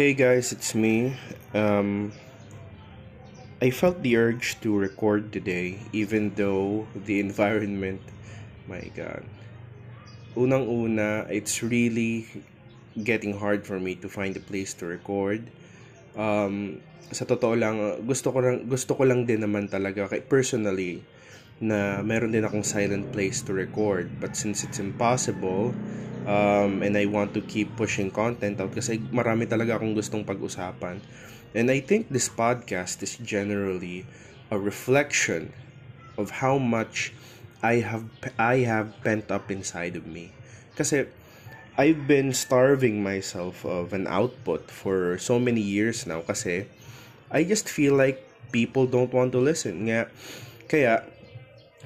Hey guys, it's me. I felt the urge to record today even though the environment, my God. Unang-una, it's really getting hard for me to find a place to record. Sa totoo lang, gusto ko lang din naman talaga personally na meron din akong silent place to record. But since it's impossible, and I want to keep pushing content out kasi marami talaga akong gustong pag-usapan, and I think this podcast is generally a reflection of how much I have pent up inside of me, kasi I've been starving myself of an output for so many years now kasi I just feel like people don't want to listen. Kaya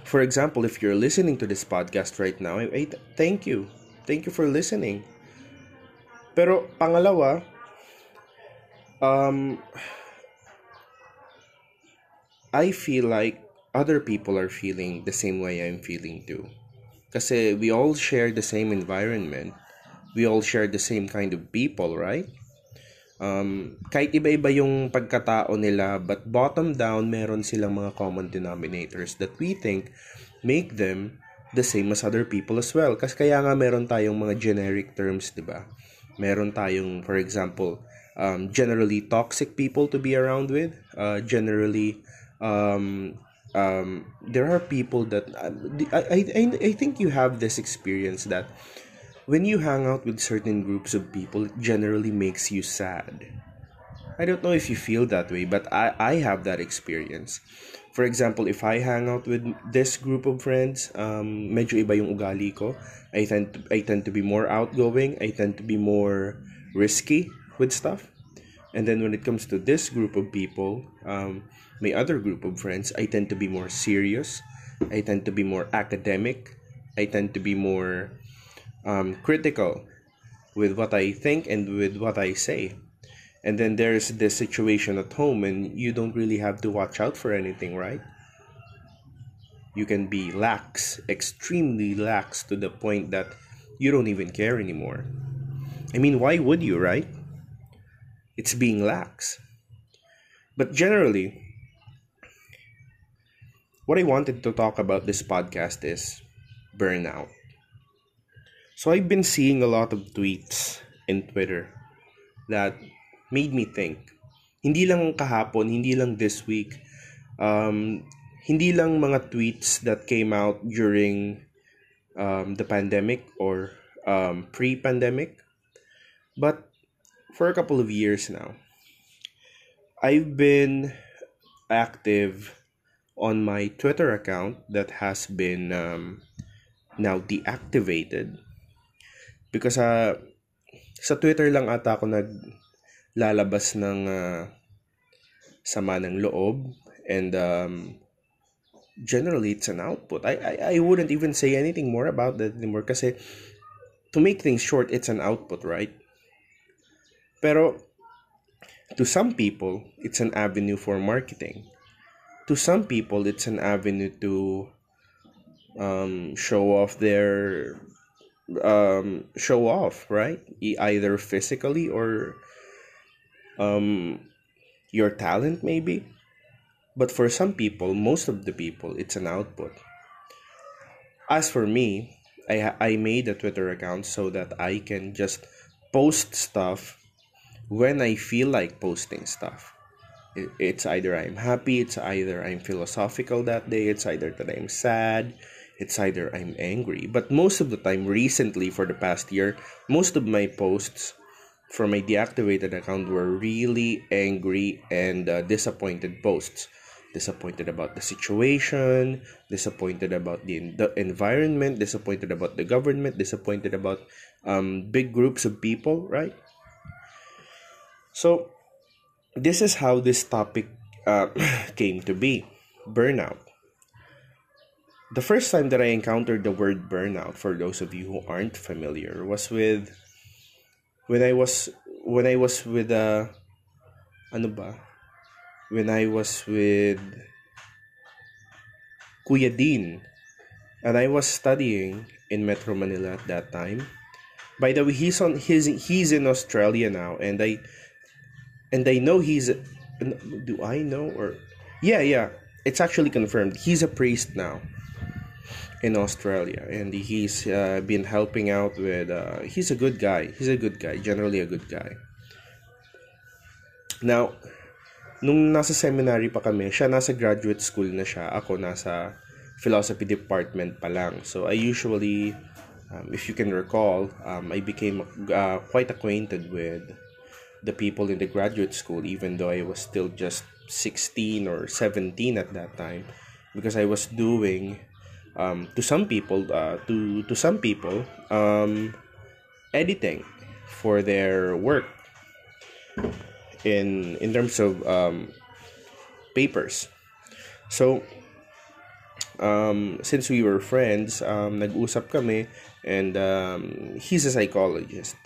for example, if you're listening to this podcast right now, I thank you. Thank you for listening. Pero pangalawa, I feel like other people are feeling the same way I'm feeling too. Kasi we all share the same environment. We all share the same kind of people, right? Kahit iba-iba yung pagkatao nila, but bottom down, meron silang mga common denominators that we think make them the same as other people as well. Kasi kaya nga meron tayong mga generic terms, diba? Meron tayong, for example, generally toxic people to be around with. Generally, there are people that... I think you have this experience that when you hang out with certain groups of people, it generally makes you sad. I don't know if you feel that way, but I have that experience. For example, if I hang out with this group of friends, medyo iba yung ugali ko. I tend to be more outgoing. I tend to be more risky with stuff. And then when it comes to this group of people, my other group of friends, I tend to be more serious. I tend to be more academic. I tend to be more critical with what I think and with what I say. And then there's this situation at home and you don't really have to watch out for anything, right? You can be lax, extremely lax, to the point that you don't even care anymore. I mean, why would you, right? It's being lax. But generally, what I wanted to talk about this podcast is burnout. So I've been seeing a lot of tweets in Twitter that made me think. Hindi lang kahapon, hindi lang this week, hindi lang mga tweets that came out during the pandemic or pre-pandemic, but for a couple of years now, I've been active on my Twitter account that has been now deactivated because sa Twitter lang ata ako lalabas ng sama ng loob, and generally it's an output. I wouldn't even say anything more about that anymore kasi to make things short, it's an output, right? Pero to some people, it's an avenue for marketing. To some people, it's an avenue to show off their right? Either physically or your talent maybe. But for some people, most of the people, it's an output. As for me, I made a Twitter account so that I can just post stuff when I feel like posting stuff. It's either I'm happy, it's either I'm philosophical that day, it's either that I'm sad, it's either I'm angry. But most of the time, recently for the past year, most of my posts from my deactivated account were really angry and disappointed posts. Disappointed about the situation, disappointed about the environment, disappointed about the government, disappointed about big groups of people, right? So, this is how this topic came to be, burnout. The first time that I encountered the word burnout, for those of you who aren't familiar, was with When I was with Kuya Dean, and I was studying in Metro Manila at that time. By the way, he's in Australia now, and I And I know he's... Do I know? Or Yeah. It's actually confirmed. He's a priest now in Australia. And he's been helping out with... he's a good guy. Generally a good guy. Now, nung nasa seminary pa kami, siya nasa graduate school na siya. Ako nasa philosophy department pa lang. So, I usually... if you can recall, I became quite acquainted with the people in the graduate school, even though I was still just 16 or 17 at that time, because I was doing to some people editing for their work in terms of papers. So since we were friends, nag-usap kami, and he's a psychologist.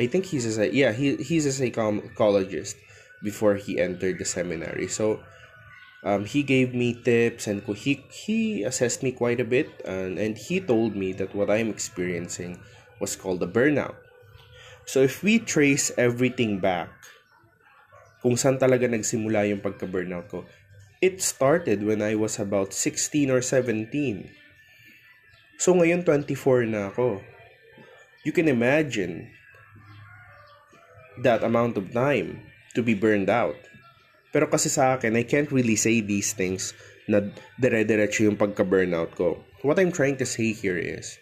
I think he's a psychologist before he entered the seminary. So he gave me tips, and he assessed me quite a bit, and he told me that what I'm experiencing was called a burnout. So if we trace everything back, kung saan talaga nagsimula yung pagka-burnout ko, it started when I was about 16 or 17. So ngayon 24 na ako. You can imagine that amount of time to be burned out. Pero kasi sa akin, I can't really say these things na dire-diretso yung pagka-burnout ko. What I'm trying to say here is,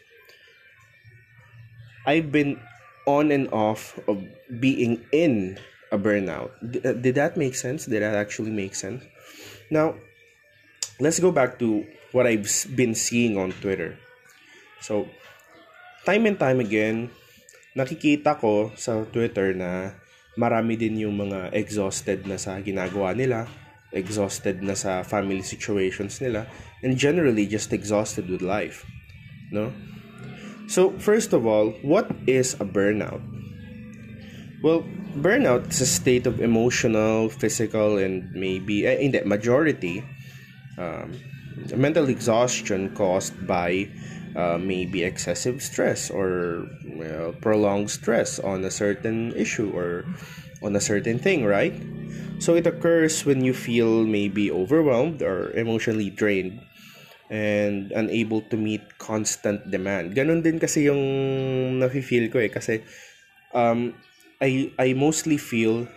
I've been on and off of being in a burnout. Did that make sense? Did that actually make sense? Now, let's go back to what I've been seeing on Twitter. So, time and time again, nakikita ko sa Twitter na marami din yung mga exhausted na sa ginagawa nila, exhausted na sa family situations nila, and generally just exhausted with life. No? So, first of all, what is a burnout? Well, burnout is a state of emotional, physical, and maybe, in the majority, mental exhaustion caused by maybe excessive stress or prolonged stress on a certain issue or on a certain thing, right? So it occurs when you feel maybe overwhelmed or emotionally drained and unable to meet constant demand. Ganun din kasi yung nafe-feel ko kasi I mostly feel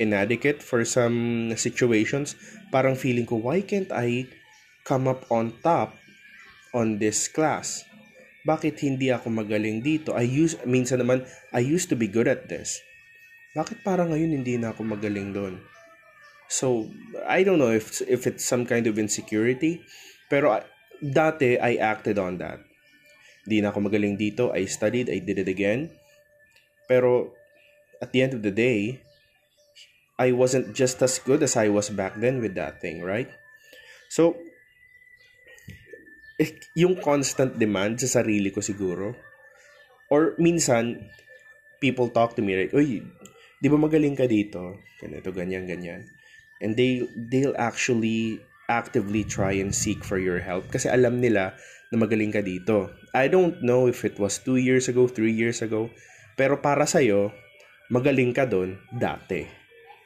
inadequate for some situations. Parang feeling ko, why can't I come up on top on this class? Bakit hindi ako magaling dito? I used to be good at this. Bakit parang ngayon hindi na ako magaling doon? So, I don't know if it's some kind of insecurity. Pero dati, I acted on that. Hindi na ako magaling dito. I studied. I did it again. Pero at the end of the day, I wasn't just as good as I was back then with that thing, right? So, yung constant demand sa sarili ko siguro. Or minsan, people talk to me like, uy, di ba magaling ka dito? Ganito, ganyan, ganyan. And they'll actually actively try and seek for your help kasi alam nila na magaling ka dito. I don't know if it was 2 years ago, 3 years ago, pero para sa'yo, magaling ka doon dati.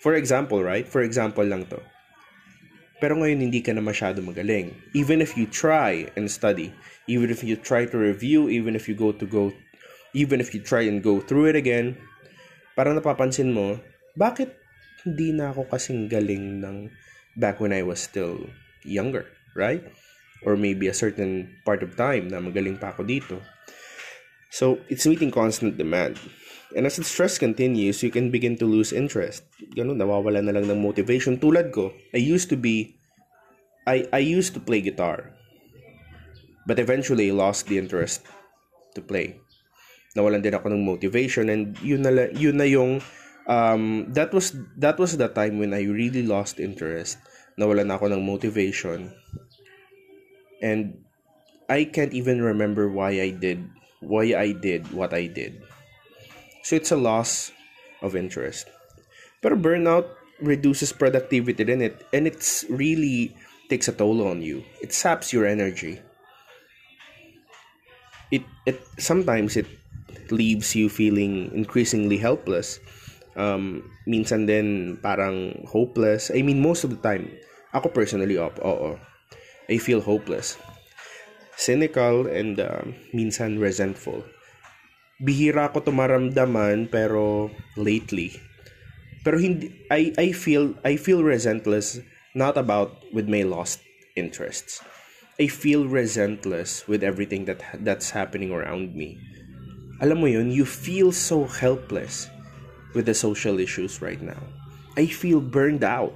For example, right? For example lang to. Pero ngayon hindi ka na masyado magaling. Even if you try and study, even if you try to review, even if you try and go through it again, parang napapansin mo, bakit hindi na ako kasing galing ng back when I was still younger, right? Or maybe a certain part of time na magaling pa ako dito. So, it's meeting constant demand. And as the stress continues, you can begin to lose interest. Ganun, nawawala na lang ng motivation. Tulad ko, I used to play guitar. But eventually, I lost the interest to play. Nawalan din ako ng motivation, and that was the time when I really lost interest. Nawalan ako ng motivation. And I can't even remember why I did what I did. So, it's a loss of interest. Pero burnout reduces productivity in it, and it's really takes a toll on you. It saps your energy. It sometimes leaves you feeling increasingly helpless minsan din parang hopeless. I mean, most of the time, ako personally, oo, I feel hopeless, cynical, and minsan resentful. Bihira ako tumaramdaman, pero lately. Pero hindi, I feel resentless, not about with my lost interests. I feel resentless with everything that's happening around me. Alam mo yun, you feel so helpless with the social issues right now. I feel burned out.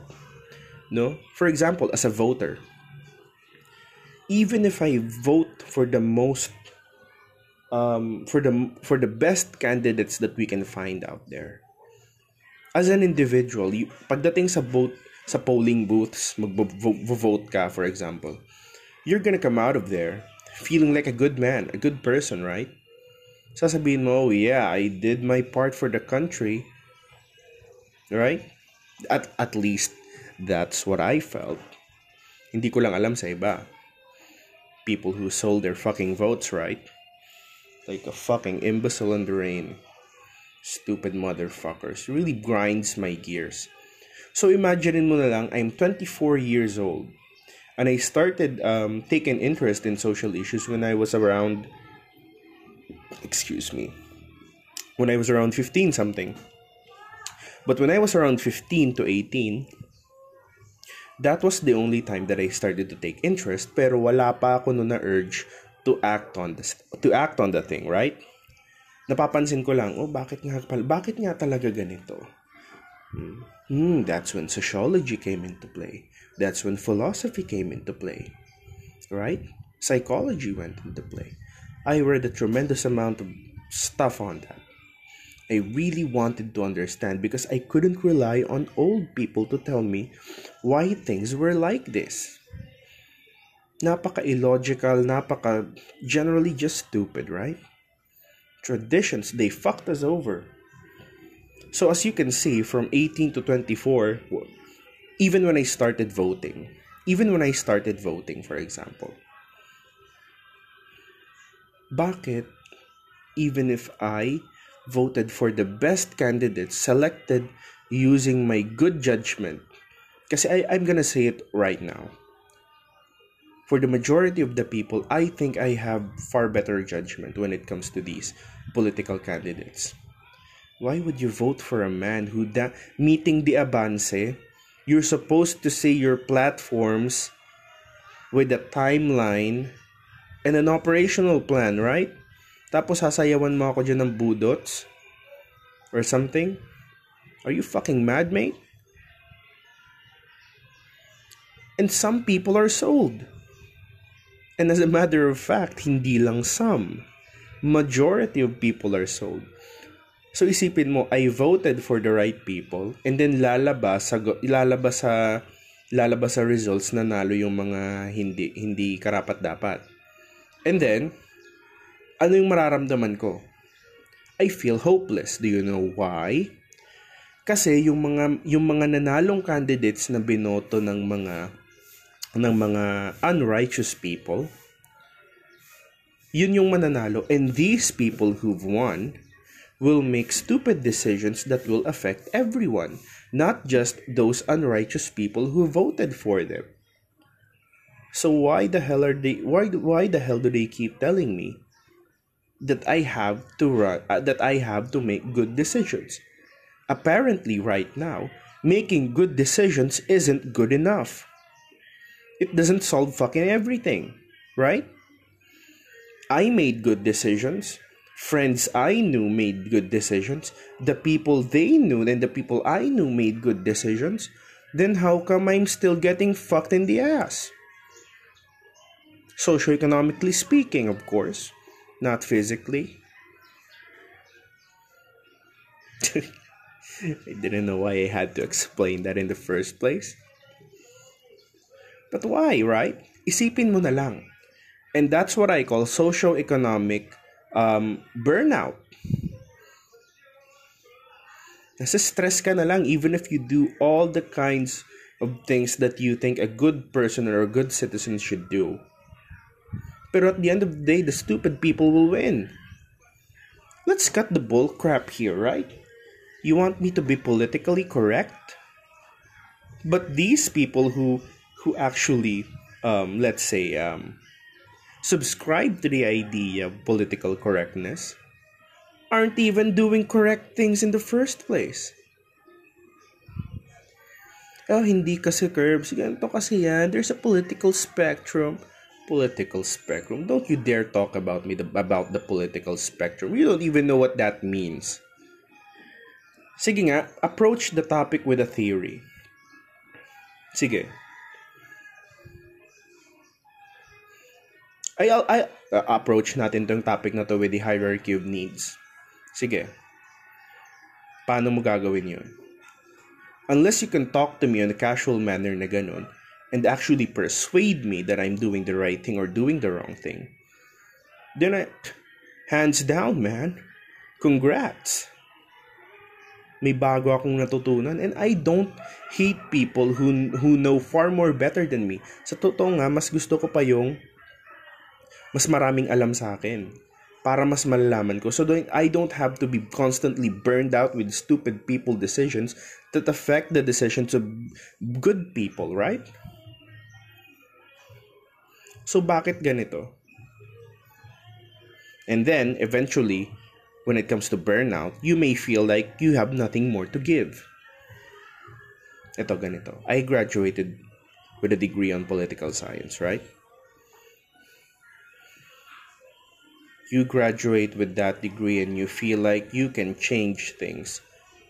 No? For example, as a voter, even if I vote for the most for the best candidates that we can find out there, as an individual, pagdating sa vote, sa polling booths, magvo-vote ka, for example, you're gonna come out of there feeling like a good man, a good person, right? Sasabihin mo, oh yeah, I did my part for the country, right? At least that's what I felt. Hindi ko lang alam sa iba. People who sold their fucking votes, right? Like a fucking imbecile in the rain. Stupid motherfuckers. Really grinds my gears. So imagine mo na lang, I'm 24 years old. And I started taking interest in social issues when I was around... when I was around 15 something. But when I was around 15 to 18, that was the only time that I started to take interest, pero wala pa ako noon na urge to act on the thing, right? Napapansin ko lang, oh, bakit nga talaga ganito? That's when sociology came into play. That's when philosophy came into play, right? Psychology went into play. I read a tremendous amount of stuff on that. I really wanted to understand because I couldn't rely on old people to tell me why things were like this. Napaka-illogical, generally just stupid, right? Traditions, they fucked us over. So as you can see, from 18 to 24, even when I started voting, for example, bakit, even if I voted for the best candidates selected using my good judgment, kasi I'm gonna say it right now, for the majority of the people, I think I have far better judgment when it comes to these political candidates. Why would you vote for a man who, meeting the Avance, you're supposed to say your platforms with a timeline and an operational plan, right? Tapos hasayawan mo ako dyan ng budots? Or something? Are you fucking mad, mate? And some people are sold. And as a matter of fact, hindi lang some. Majority of people are sold. So isipin mo, I voted for the right people, and then lalabas sa results na nalo yung mga hindi karapat-dapat. And then, ano yung mararamdaman ko? I feel hopeless. Do you know why? Kasi yung mga nanalong candidates na binoto ng mga unrighteous people, yun yung mananalo. And these people who've won will make stupid decisions that will affect everyone, not just those unrighteous people who voted for them. So why the hell do they keep telling me that I have to make good decisions? Apparently right now, making good decisions isn't good enough. It doesn't solve fucking everything, right? I made good decisions. Friends I knew made good decisions. The people they knew and the people I knew made good decisions. Then how come I'm still getting fucked in the ass? Socioeconomically speaking, of course, not physically. I didn't know why I had to explain that in the first place. But why, right? Isipin mo na lang. And that's what I call socioeconomic burnout. Nasistress ka na lang even if you do all the kinds of things that you think a good person or a good citizen should do. Pero at the end of the day, the stupid people will win. Let's cut the bull crap here, right? You want me to be politically correct? But these people who actually, let's say, subscribe to the idea of political correctness aren't even doing correct things in the first place. Oh, hindi kasi curbs. Ganito kasi yan. There's a political spectrum. Political spectrum. Don't you dare talk about me about the political spectrum. You don't even know what that means. Sige nga, approach the topic with a theory. Sige. Approach natin tong topic na to with the hierarchy of needs. Sige. Paano mo gagawin yun? Unless you can talk to me in a casual manner na ganun and actually persuade me that I'm doing the right thing or doing the wrong thing, then hands down, man, congrats. May bago akong natutunan, and I don't hate people who know far more better than me. Sa totoo nga, mas gusto ko pa yung mas maraming alam sa akin para mas malalaman ko, so I don't have to be constantly burned out with stupid people decisions that affect the decisions of good people, right? So bakit ganito? And then, eventually, when it comes to burnout, you may feel like you have nothing more to give. Ito ganito. I graduated with a degree on political science, right? You graduate with that degree and you feel like you can change things.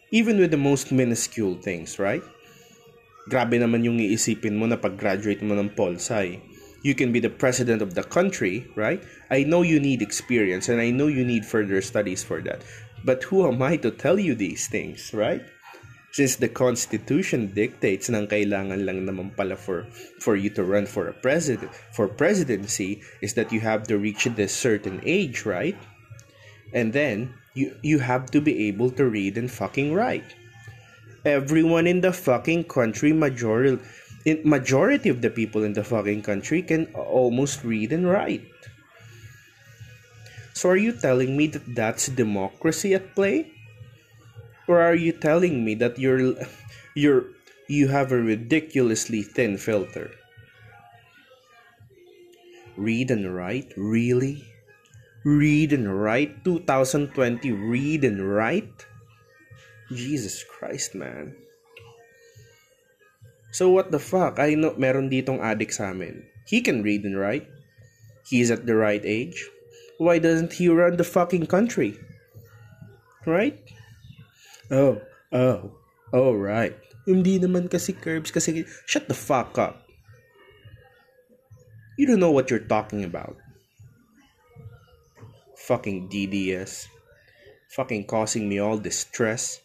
Even with the most minuscule things, right? Grabe naman yung iisipin mo na pag-graduate mo ng pol sci. You can be the president of the country, right? I know you need experience and I know you need further studies for that. But who am I to tell you these things, right? Since the Constitution dictates nang kailangan lang naman pala for you to run for a president, for presidency, is that you have to reach this certain age, right? And then you have to be able to read and fucking write. Everyone in the fucking country, majority of the people in the fucking country can almost read and write. So are you telling me that that's democracy at play? Or are you telling me that you have a ridiculously thin filter? Read and write? Really? Read and write? 2020, read and write? Jesus Christ, man. So what the fuck? I know, meron ditong addict sa amin. He can read and write. He's at the right age. Why doesn't he run the fucking country? Right? Oh, right. Hindi naman kasi curbs kasi... Shut the fuck up. You don't know what you're talking about. Fucking DDS. Fucking causing me all this stress.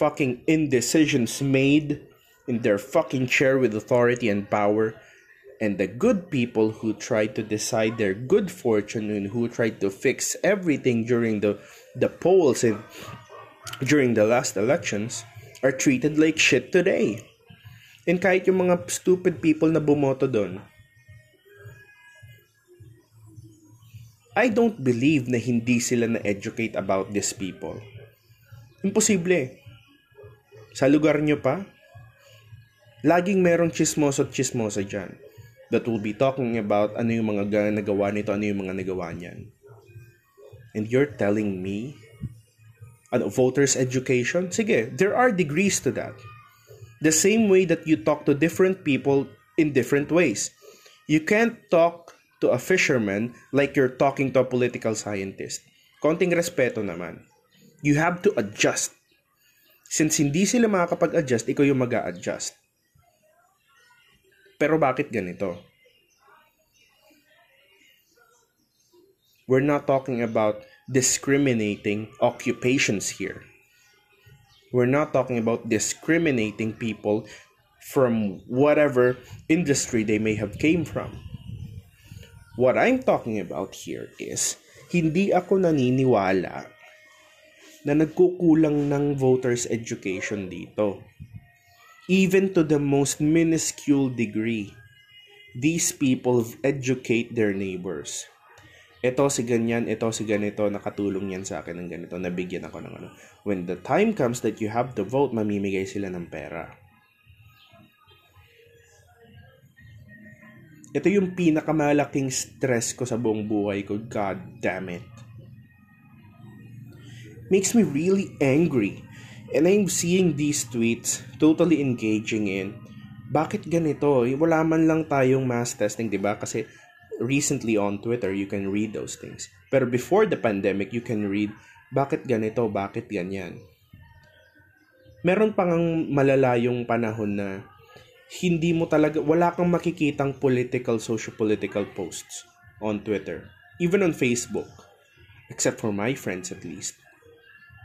Fucking indecisions made in their fucking chair with authority and power. And the good people who tried to decide their good fortune and who tried to fix everything during the polls and during the last elections are treated like shit today. And kahit yung mga stupid people na bumoto doon, I don't believe na hindi sila na-educate about these people. Imposible. Sa lugar nyo pa, laging merong chismoso at chismosa dyan that will be talking about ano yung mga nagawa nito, ano yung mga nagawa niyan. And you're telling me voters education? Sige, there are degrees to that. The same way that you talk to different people in different ways. You can't talk to a fisherman like you're talking to a political scientist. Konting respeto naman. You have to adjust. Since hindi sila makakapag-adjust, ikaw yung mag-a-adjust. Pero bakit ganito? We're not talking about discriminating occupations here. We're not talking about discriminating people from whatever industry they may have came from. What I'm talking about here is, hindi ako naniniwala na nagkukulang ng voters education dito. Even to the most minuscule degree, these people educate their neighbors. Ito si ganyan, ito si ganito, nakatulong yan sa akin ng ganito, nabigyan ako ng ano. When the time comes that you have to vote, mamimigay sila ng pera. Ito yung pinakamalaking stress ko sa buong buhay ko. God damn it. Makes me really angry. And I'm seeing these tweets, totally engaging in, bakit ganito? Wala man lang tayong mass testing, diba? Kasi recently on Twitter, you can read those things. Pero before the pandemic, you can read, bakit ganito, bakit ganyan. Meron pang malalayong panahon na hindi mo talaga, wala kang makikitang political, socio-political posts on Twitter. Even on Facebook. Except for my friends at least.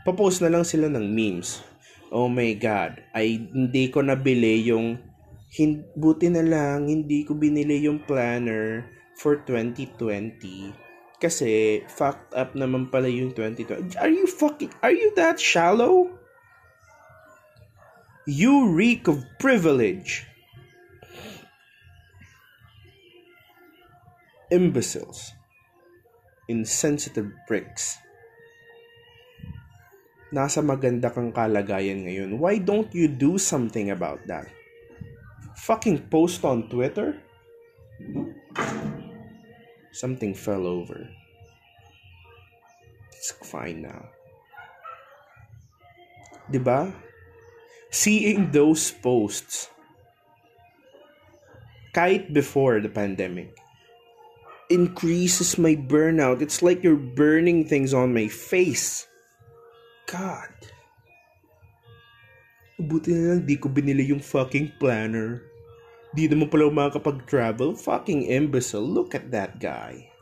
Papost na lang sila ng memes. Oh my God, hindi ko nabili yung, buti na lang, hindi ko binili yung planner for 2020 kasi fucked up naman pala yung 2020. Are you that shallow? You reek of privilege. Imbeciles. Insensitive pricks. Nasa maganda kang kalagayan ngayon. Why don't you do something about that? Fucking post on Twitter? Something fell over. It's fine now. Diba? Seeing those posts, kahit before the pandemic, increases my burnout. It's like you're burning things on my face. God. Buti na lang di ko binili yung fucking planner. Di naman pala makakapag-travel. Fucking imbecile. Look at that guy.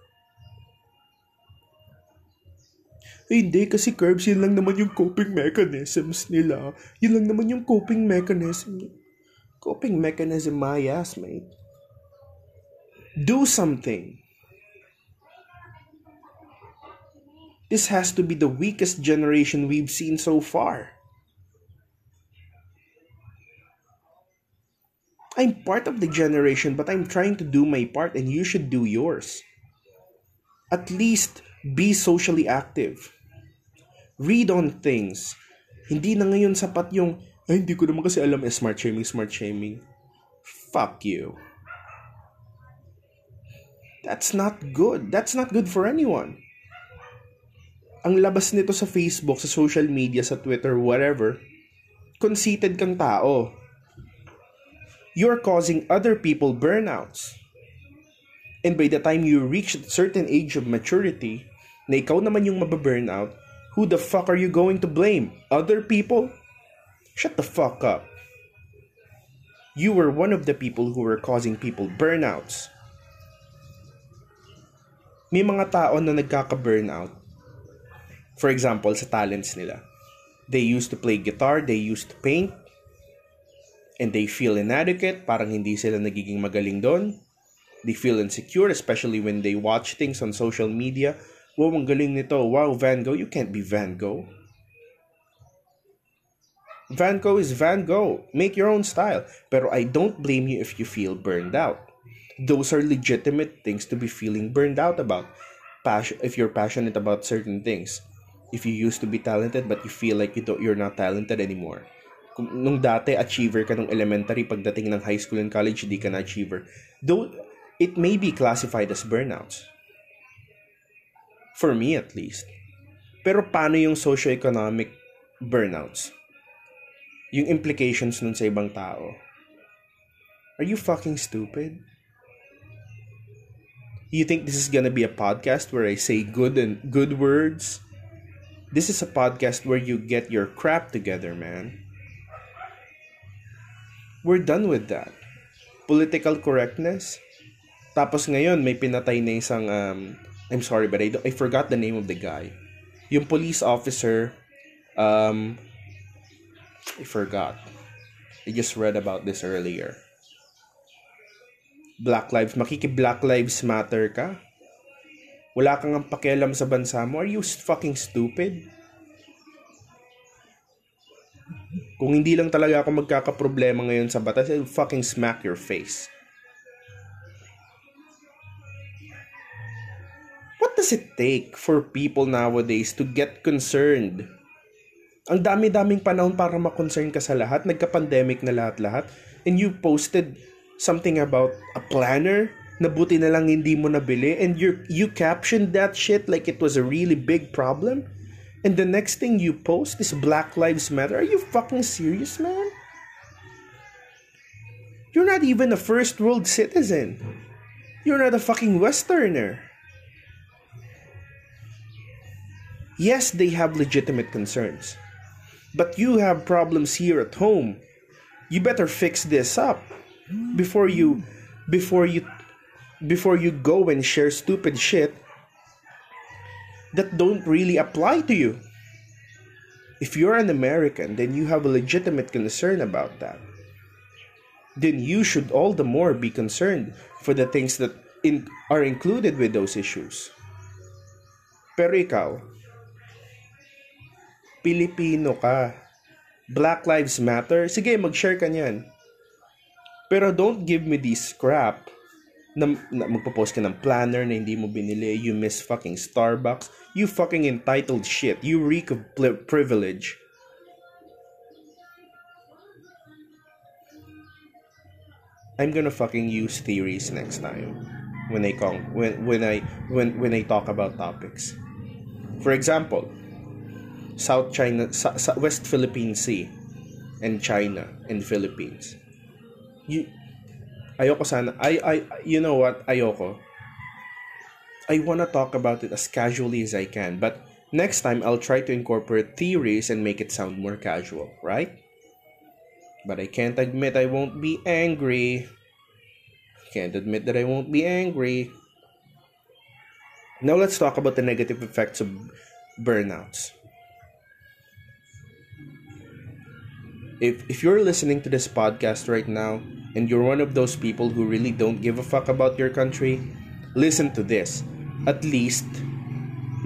Eh, hindi kasi curbs, yun lang naman yung coping mechanisms nila. Yun lang naman yung coping mechanism. Coping mechanism, my ass, mate. Do something. This has to be the weakest generation we've seen so far. I'm part of the generation, but I'm trying to do my part and you should do yours. At least, be socially active. Read on things. Hindi na ngayon sapat yung, ay, hindi ko naman kasi alam, eh, smart shaming. Fuck you. That's not good. That's not good for anyone. Ang labas nito sa Facebook, sa social media, sa Twitter, whatever, conceited kang tao. You're causing other people burnouts. And by the time you reach a certain age of maturity, na ikaw naman yung mababurnout, who the fuck are you going to blame? Other people? Shut the fuck up. You were one of the people who were causing people burnouts. May mga tao na nagkaka-burnout. For example, sa talents nila. They used to play guitar, they used to paint, and they feel inadequate, parang hindi sila nagiging magaling doon. They feel insecure, especially when they watch things on social media. Wow, ang galing nito. Wow, Van Gogh. You can't be Van Gogh. Van Gogh is Van Gogh. Make your own style. Pero I don't blame you if you feel burned out. Those are legitimate things to be feeling burned out about. If you're passionate about certain things. If you used to be talented but you feel like you're not talented anymore. Nung dati, achiever ka nung elementary, pagdating ng high school and college, hindi ka na achiever. Though, it may be classified as burnouts. For me, at least. Pero paano yung socio-economic burnouts? Yung implications nun sa ibang tao? Are you fucking stupid? You think this is gonna be a podcast where I say good words? This is a podcast where you get your crap together, man. We're done with that. Political correctness. Tapos ngayon, may pinatay na isang, I'm sorry, but I forgot the name of the guy. Yung police officer, I forgot. I just read about this earlier. Black Lives, makiki-Black Lives Matter ka? Wala kang pakialam sa bansa mo? Are you fucking stupid? Kung hindi lang talaga ako magkakaproblema ngayon sa batas, I'll fucking smack your face. What does does it take for people nowadays to get concerned? Ang dami-daming panahon para ma-concern ka sa lahat. Nagka-pandemic na lahat-lahat. And you posted something about a planner na buti na lang hindi mo nabili. And you captioned that shit like it was a really big problem. And the next thing you post is Black Lives Matter. Are you fucking serious, man? You're not even a first world citizen. You're not a fucking Westerner. Yes, they have legitimate concerns. But you have problems here at home. You better fix this up before you go and share stupid shit that don't really apply to you. If you're an American, then you have a legitimate concern about that. Then you should all the more be concerned for the things that are included with those issues. Pero ikaw, Pilipino ka. Black Lives Matter. Sige, mag-share ka niyan. Pero don't give me this crap na magpo-post ka ng planner na hindi mo binili. You miss fucking Starbucks. You fucking entitled shit. You reek of privilege. I'm gonna fucking use theories next time when I talk about topics. For example, West Philippine Sea and China and Philippines. Ayoko sana. You know what? Ayoko. I wanna talk about it as casually as I can. But next time, I'll try to incorporate theories and make it sound more casual, right? But I can't admit I won't be angry. Can't admit that I won't be angry. Now let's talk about the negative effects of burnouts. If you're listening to this podcast right now and you're one of those people who really don't give a fuck about your country, listen to this. At least,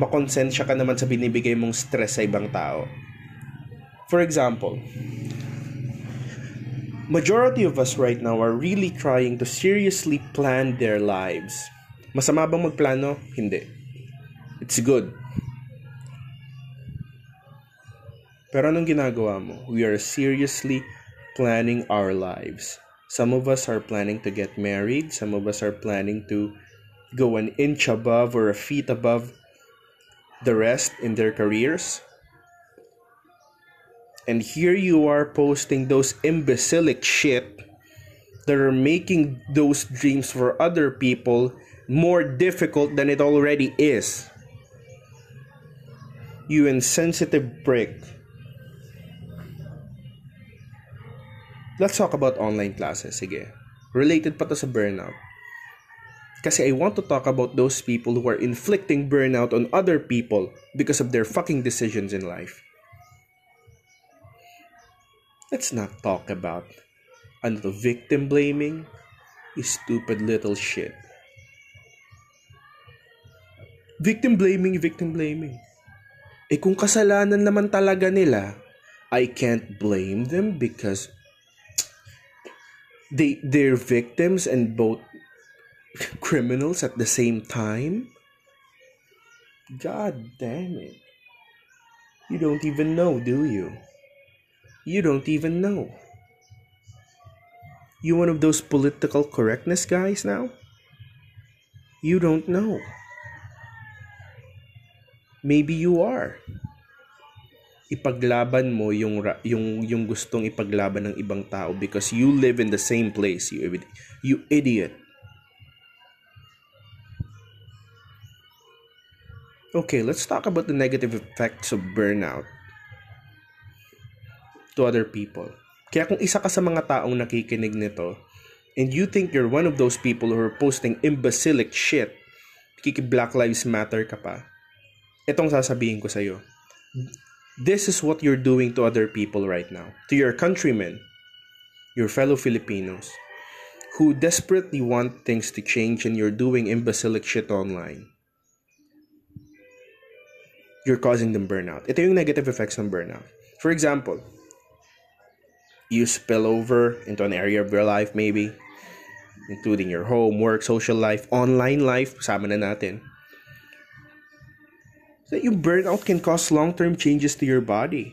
makonsensya ka naman sa binibigay mong stress sa ibang tao. For example, majority of us right now are really trying to seriously plan their lives. Masama bang magplano? Hindi. It's good. Pero anong ginagawa mo? We are seriously planning our lives. Some of us are planning to get married. Some of us are planning to go an inch above or a feet above the rest in their careers. And here you are posting those imbecilic shit that are making those dreams for other people more difficult than it already is. You insensitive prick. Let's talk about online classes, sige. Related pa to sa burnout. Kasi I want to talk about those people who are inflicting burnout on other people because of their fucking decisions in life. Let's not talk about victim blaming, stupid little shit. Victim blaming. Eh kung kasalanan naman talaga nila, I can't blame them because they're victims and both criminals at the same time? God damn it. You don't even know, do you? You don't even know. You one of those political correctness guys now? You don't know. Maybe you are. Ipaglaban mo yung gustong ipaglaban ng ibang tao because you live in the same place, you idiot. Okay, let's talk about the negative effects of burnout to other people. Kaya kung isa ka sa mga taong nakikinig nito and you think you're one of those people who are posting imbecilic shit, Black Lives Matter ka pa, itong sasabihin ko sa'yo. This is what you're doing to other people right now, to your countrymen, your fellow Filipinos, who desperately want things to change and you're doing imbecilic shit online. You're causing them burnout. Ito yung negative effects ng burnout. For example, you spill over into an area of your life maybe, including your home, work, social life, online life, kasama na natin. that yung burnout can cause long-term changes to your body.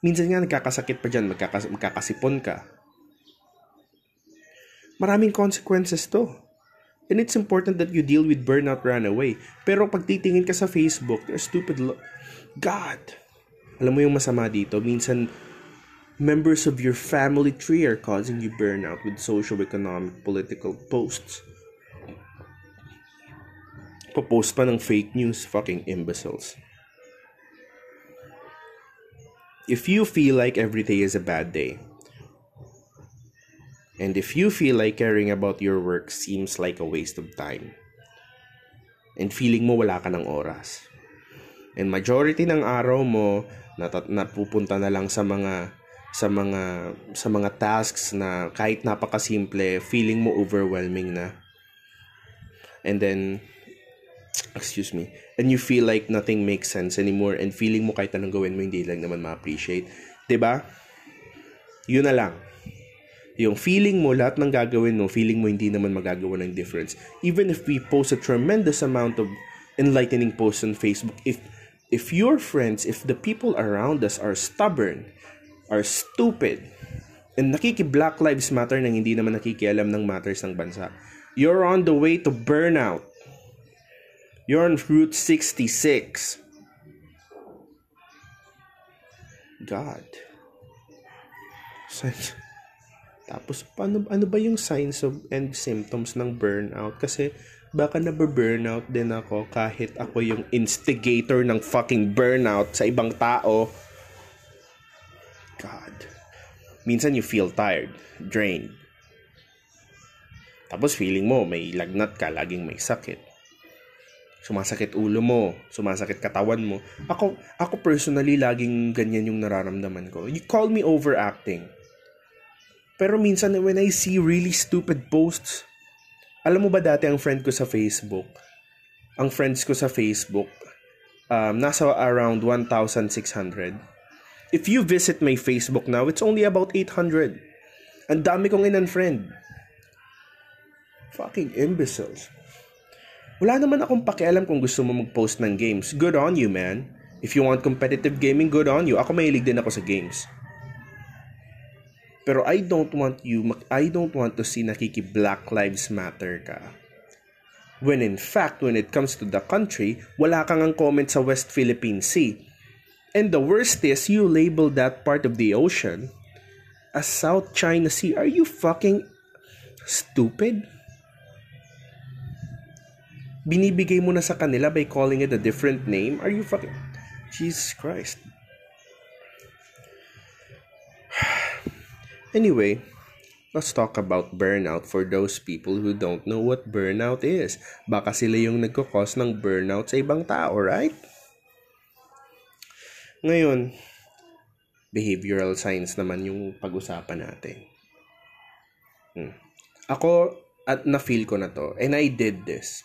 Minsan nga nagkakasakit pa dyan, magkakasipon ka. Maraming consequences to. And it's important that you deal with burnout right away. Pero pag titingin ka sa Facebook, they're stupid. God! Alam mo yung masama dito, minsan members of your family tree are causing you burnout with social, economic, political posts. Post pa ng fake news, fucking imbeciles. If you feel like every day is a bad day, and if you feel like caring about your work seems like a waste of time, and feeling mo wala ka ng oras, and majority ng araw mo napupunta na lang sa mga tasks na kahit napakasimple, feeling mo overwhelming na, and then and you feel like nothing makes sense anymore, and feeling mo kahit anong gawin mo hindi lang naman ma-appreciate, 'di ba? Yun na lang. Yung feeling mo lahat ng gagawin mo, feeling mo hindi naman magagawa ng difference. Even if we post a tremendous amount of enlightening posts on Facebook, if your friends, if the people around us are stubborn, are stupid, and nakiki-Black Lives Matter nang hindi naman nakikialam ng matters ng bansa, you're on the way to burnout. You're on Route 66. God. Science. Tapos, ano ba yung signs of and symptoms ng burnout? Kasi, baka nababurnout din ako kahit ako yung instigator ng fucking burnout sa ibang tao. God. Minsan, you feel tired, drained. Tapos, feeling mo, may lagnat ka, laging may sakit. Sumasakit ulo mo, sumasakit katawan mo. Ako personally, laging ganyan yung nararamdaman ko. You call me overacting. Pero minsan, when I see really stupid posts, alam mo ba dati ang friends ko sa Facebook, nasa around 1,600. If you visit my Facebook now, it's only about 800. Ang dami kong in-unfriend. Fucking imbeciles. Wala naman akong pakialam kung gusto mo mag-post ng games. Good on you, man. If you want competitive gaming, good on you. Ako mahilig din ako sa games. Pero I don't want to see nakiki-Black Lives Matter ka. When in fact, when it comes to the country, wala kang ang comment sa West Philippine Sea. And the worst is, you label that part of the ocean as South China Sea. Are you fucking stupid? Binibigay mo na sa kanila by calling it a different name? Are you fucking... Jesus Christ. Anyway, let's talk about burnout for those people who don't know what burnout is. Baka sila yung nagkakos ng burnout sa ibang tao, right? Ngayon, behavioral science naman yung pag-usapan natin. Ako, at na-feel ko na to, and I did this.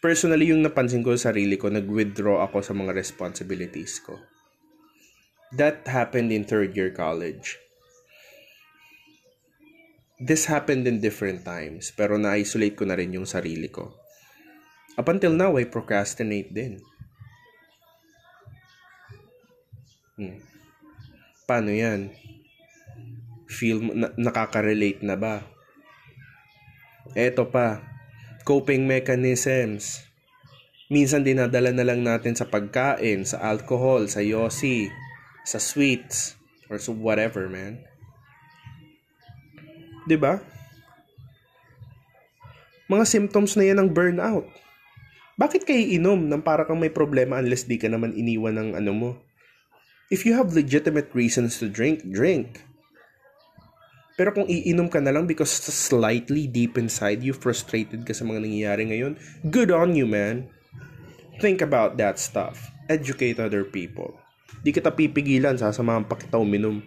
Personally, yung napansin ko sa sarili ko, nag-withdraw ako sa mga responsibilities ko. That happened in third year college. This happened in different times, pero na-isolate ko na rin yung sarili ko. Up until now, I procrastinate din. Paano yan? Nakaka-relate na ba? Eto pa. Coping mechanisms. Minsan dinadala na lang natin sa pagkain, sa alcohol, sa yosi, sa sweets, or sa whatever, man. 'Di ba? Mga symptoms na yan ng burnout. Bakit kayo inom nang para kang may problema unless di ka naman iniwan ng ano mo? If you have legitimate reasons to drink, drink. Pero kung iinom ka na lang because slightly deep inside you, frustrated ka sa mga nangyayari ngayon, good on you, man. Think about that stuff. Educate other people. Di kita pipigilan, sasamahan pa kita uminom.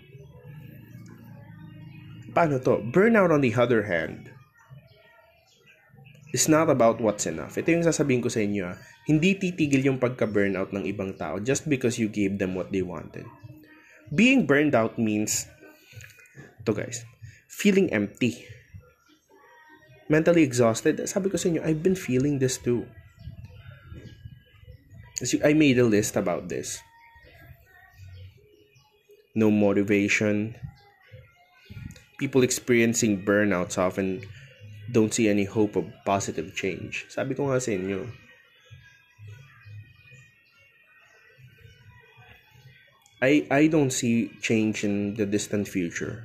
Paano to? Burnout, on the other hand, it's not about what's enough. Ito yung sasabihin ko sa inyo. Hindi titigil yung pagka-burnout ng ibang tao just because you gave them what they wanted. Being burned out means, to guys, feeling empty, mentally exhausted. Sabi ko sa inyo, I've been feeling this too. I made a list about this. No motivation. People experiencing burnouts often don't see any hope of positive change. Sabi ko nga sa inyo. I don't see change in the distant future.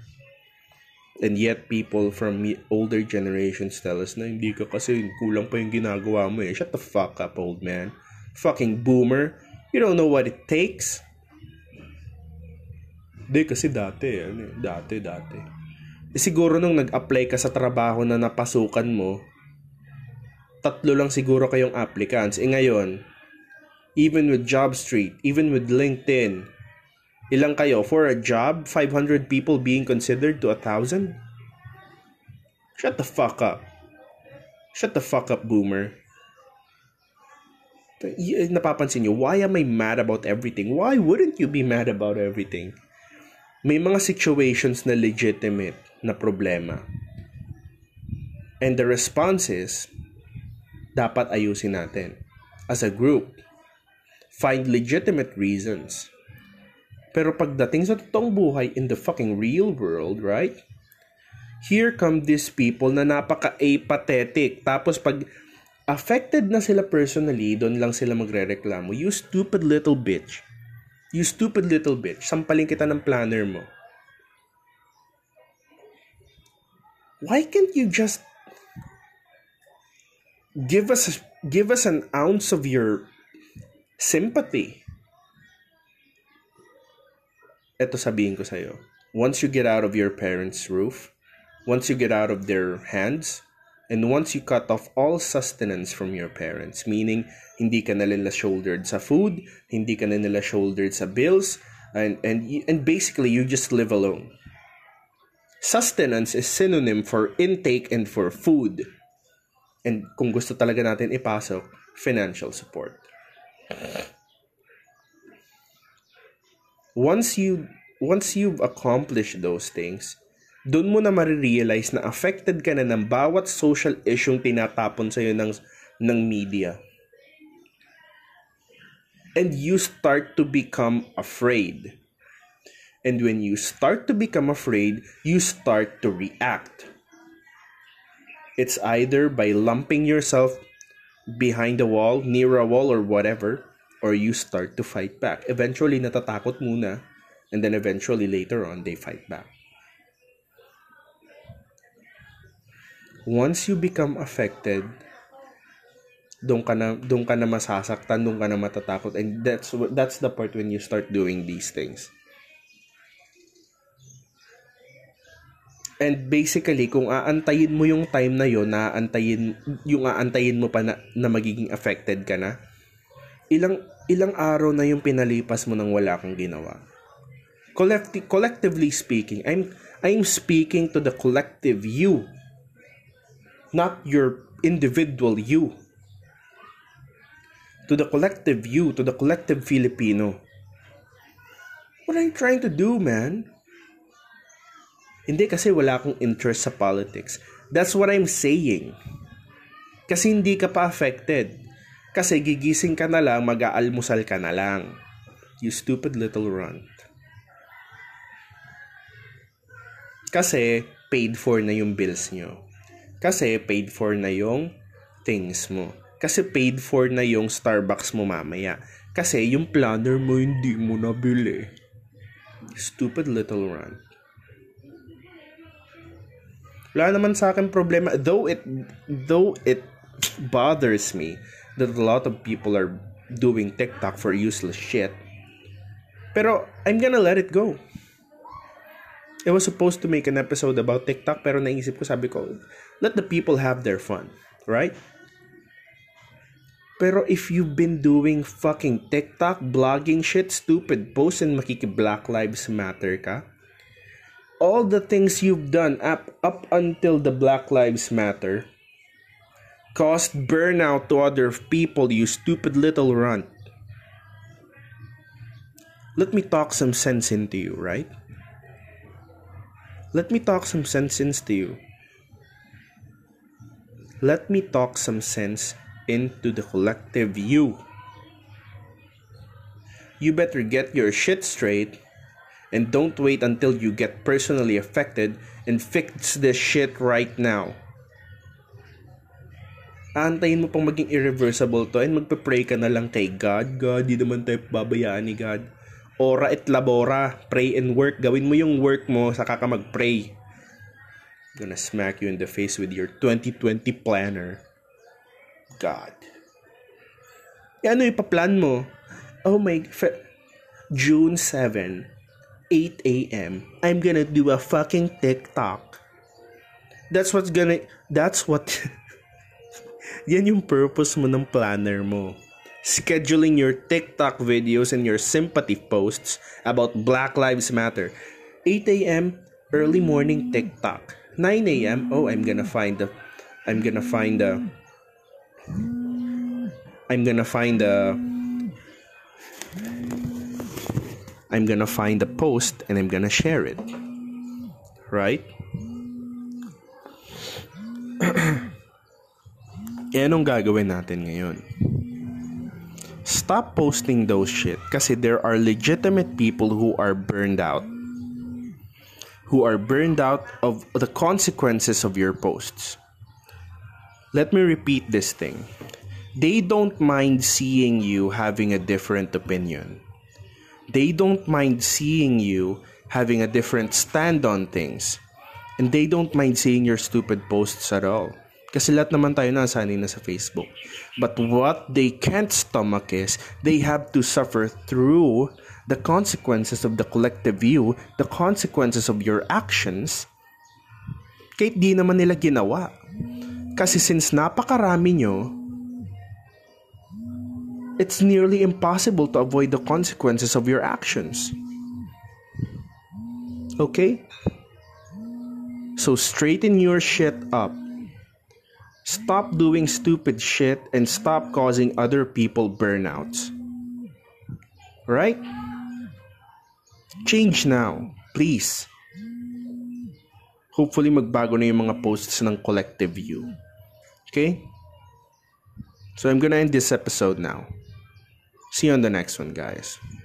And yet people from older generations tell us na hindi ka kasi kulang pa yung ginagawa mo eh. Shut the fuck up, old man. Fucking boomer. You don't know what it takes. Hindi kasi dati. Eh, siguro nung nag-apply ka sa trabaho na napasukan mo, 3 lang siguro kayong applicants. Eh ngayon, even with JobStreet, even with LinkedIn, ilang kayo? For a job, 500 people being considered to 1,000? Shut the fuck up. Shut the fuck up, boomer. Napapansin nyo, why am I mad about everything? Why wouldn't you be mad about everything? May mga situations na legitimate na problema. And the response is, dapat ayusin natin. As a group, find legitimate reasons. Pero pagdating sa totoong buhay in the fucking real world, right? Here come these people na napaka-apathetic. Tapos pag affected na sila personally, doon lang sila magre-reklamo. You stupid little bitch. You stupid little bitch. Sampalin kita ng planner mo. Why can't you just give us an ounce of your sympathy? Eto sabihin ko sa'yo, once you get out of your parents' roof, once you get out of their hands, and once you cut off all sustenance from your parents, meaning hindi ka na nila shouldered sa food, hindi ka na nila shouldered sa bills, and basically you just live alone. Sustenance is synonym for intake and for food. And kung gusto talaga natin ipasok, financial support. Once you've accomplished those things, doon mo na marirealize na affected ka na ng bawat social issue tinatapon sa'yo ng media. And you start to become afraid. And when you start to become afraid, you start to react. It's either by lumping yourself behind a wall, near a wall, or whatever, or you start to fight back. Eventually, natatakot muna, and then eventually later on, they fight back. Once you become affected, doon ka na masasaktan, doon ka na matatakot, and that's the part when you start doing these things. And basically, kung aantayin mo yung time na yon, aantayin mo pa na magiging affected ka na, ilang araw na yung pinalipas mo nang wala kang ginawa. Collectively speaking, I'm speaking to the collective you, not your individual you. To the collective you, to the collective Filipino. What are you trying to do, man? Hindi kasi wala akong interest sa politics. That's what I'm saying. Kasi hindi ka pa affected. Kasi gigising ka na lang, mag-aalmusal ka na lang. You stupid little runt. Kasi paid for na yung bills nyo. Kasi paid for na yung things mo. Kasi paid for na yung Starbucks mo mamaya. Kasi yung planner mo hindi mo nabili. Stupid little runt. Wala naman sa akin problema. Though it bothers me that a lot of people are doing TikTok for useless shit. Pero I'm gonna let it go. I was supposed to make an episode about TikTok, pero naisip ko, sabi ko, let the people have their fun, right? Pero if you've been doing fucking TikTok, blogging shit, stupid posts, and makiki-Black Lives Matter ka, all the things you've done up until the Black Lives Matter caused burnout to other people, you stupid little runt. Let me talk some sense into you, right? Let me talk some sense into you. Let me talk some sense into the collective you. you better get your shit straight and don't wait until you get personally affected and fix this shit right now. Aantayin mo pang maging irreversible to and magpe-pray ka na lang kay God. God, di naman tayo babayaan ni God. Ora et labora, pray and work. Gawin mo yung work mo, saka ka mag-pray. I'm gonna smack you in the face with your 2020 planner. God. E ano ipaplan mo? Oh my... June 7, 8 a.m. I'm gonna do a fucking TikTok. That's what... Yan yung purpose mo ng planner mo. Scheduling your TikTok videos and your sympathy posts about Black Lives Matter. 8 a.m. early morning TikTok. 9 a.m. oh, I'm gonna find a post and I'm gonna share it. Right? E anong gagawin natin ngayon? Stop posting those shit kasi there are legitimate people who are burned out. Who are burned out of the consequences of your posts. Let me repeat this thing. They don't mind seeing you having a different opinion. They don't mind seeing you having a different stand on things. And they don't mind seeing your stupid posts at all. Kasi lahat naman tayo nasanay na sa Facebook. But what they can't stomach is they have to suffer through the consequences of the collective view, the consequences of your actions, kahit di naman nila ginawa. Kasi since napakarami nyo, it's nearly impossible to avoid the consequences of your actions. Okay? So straighten your shit up. Stop doing stupid shit and stop causing other people burnouts. Right? Change now, please. Hopefully magbago na yung mga posts ng collective view. Okay? So I'm gonna end this episode now. See you on the next one, guys.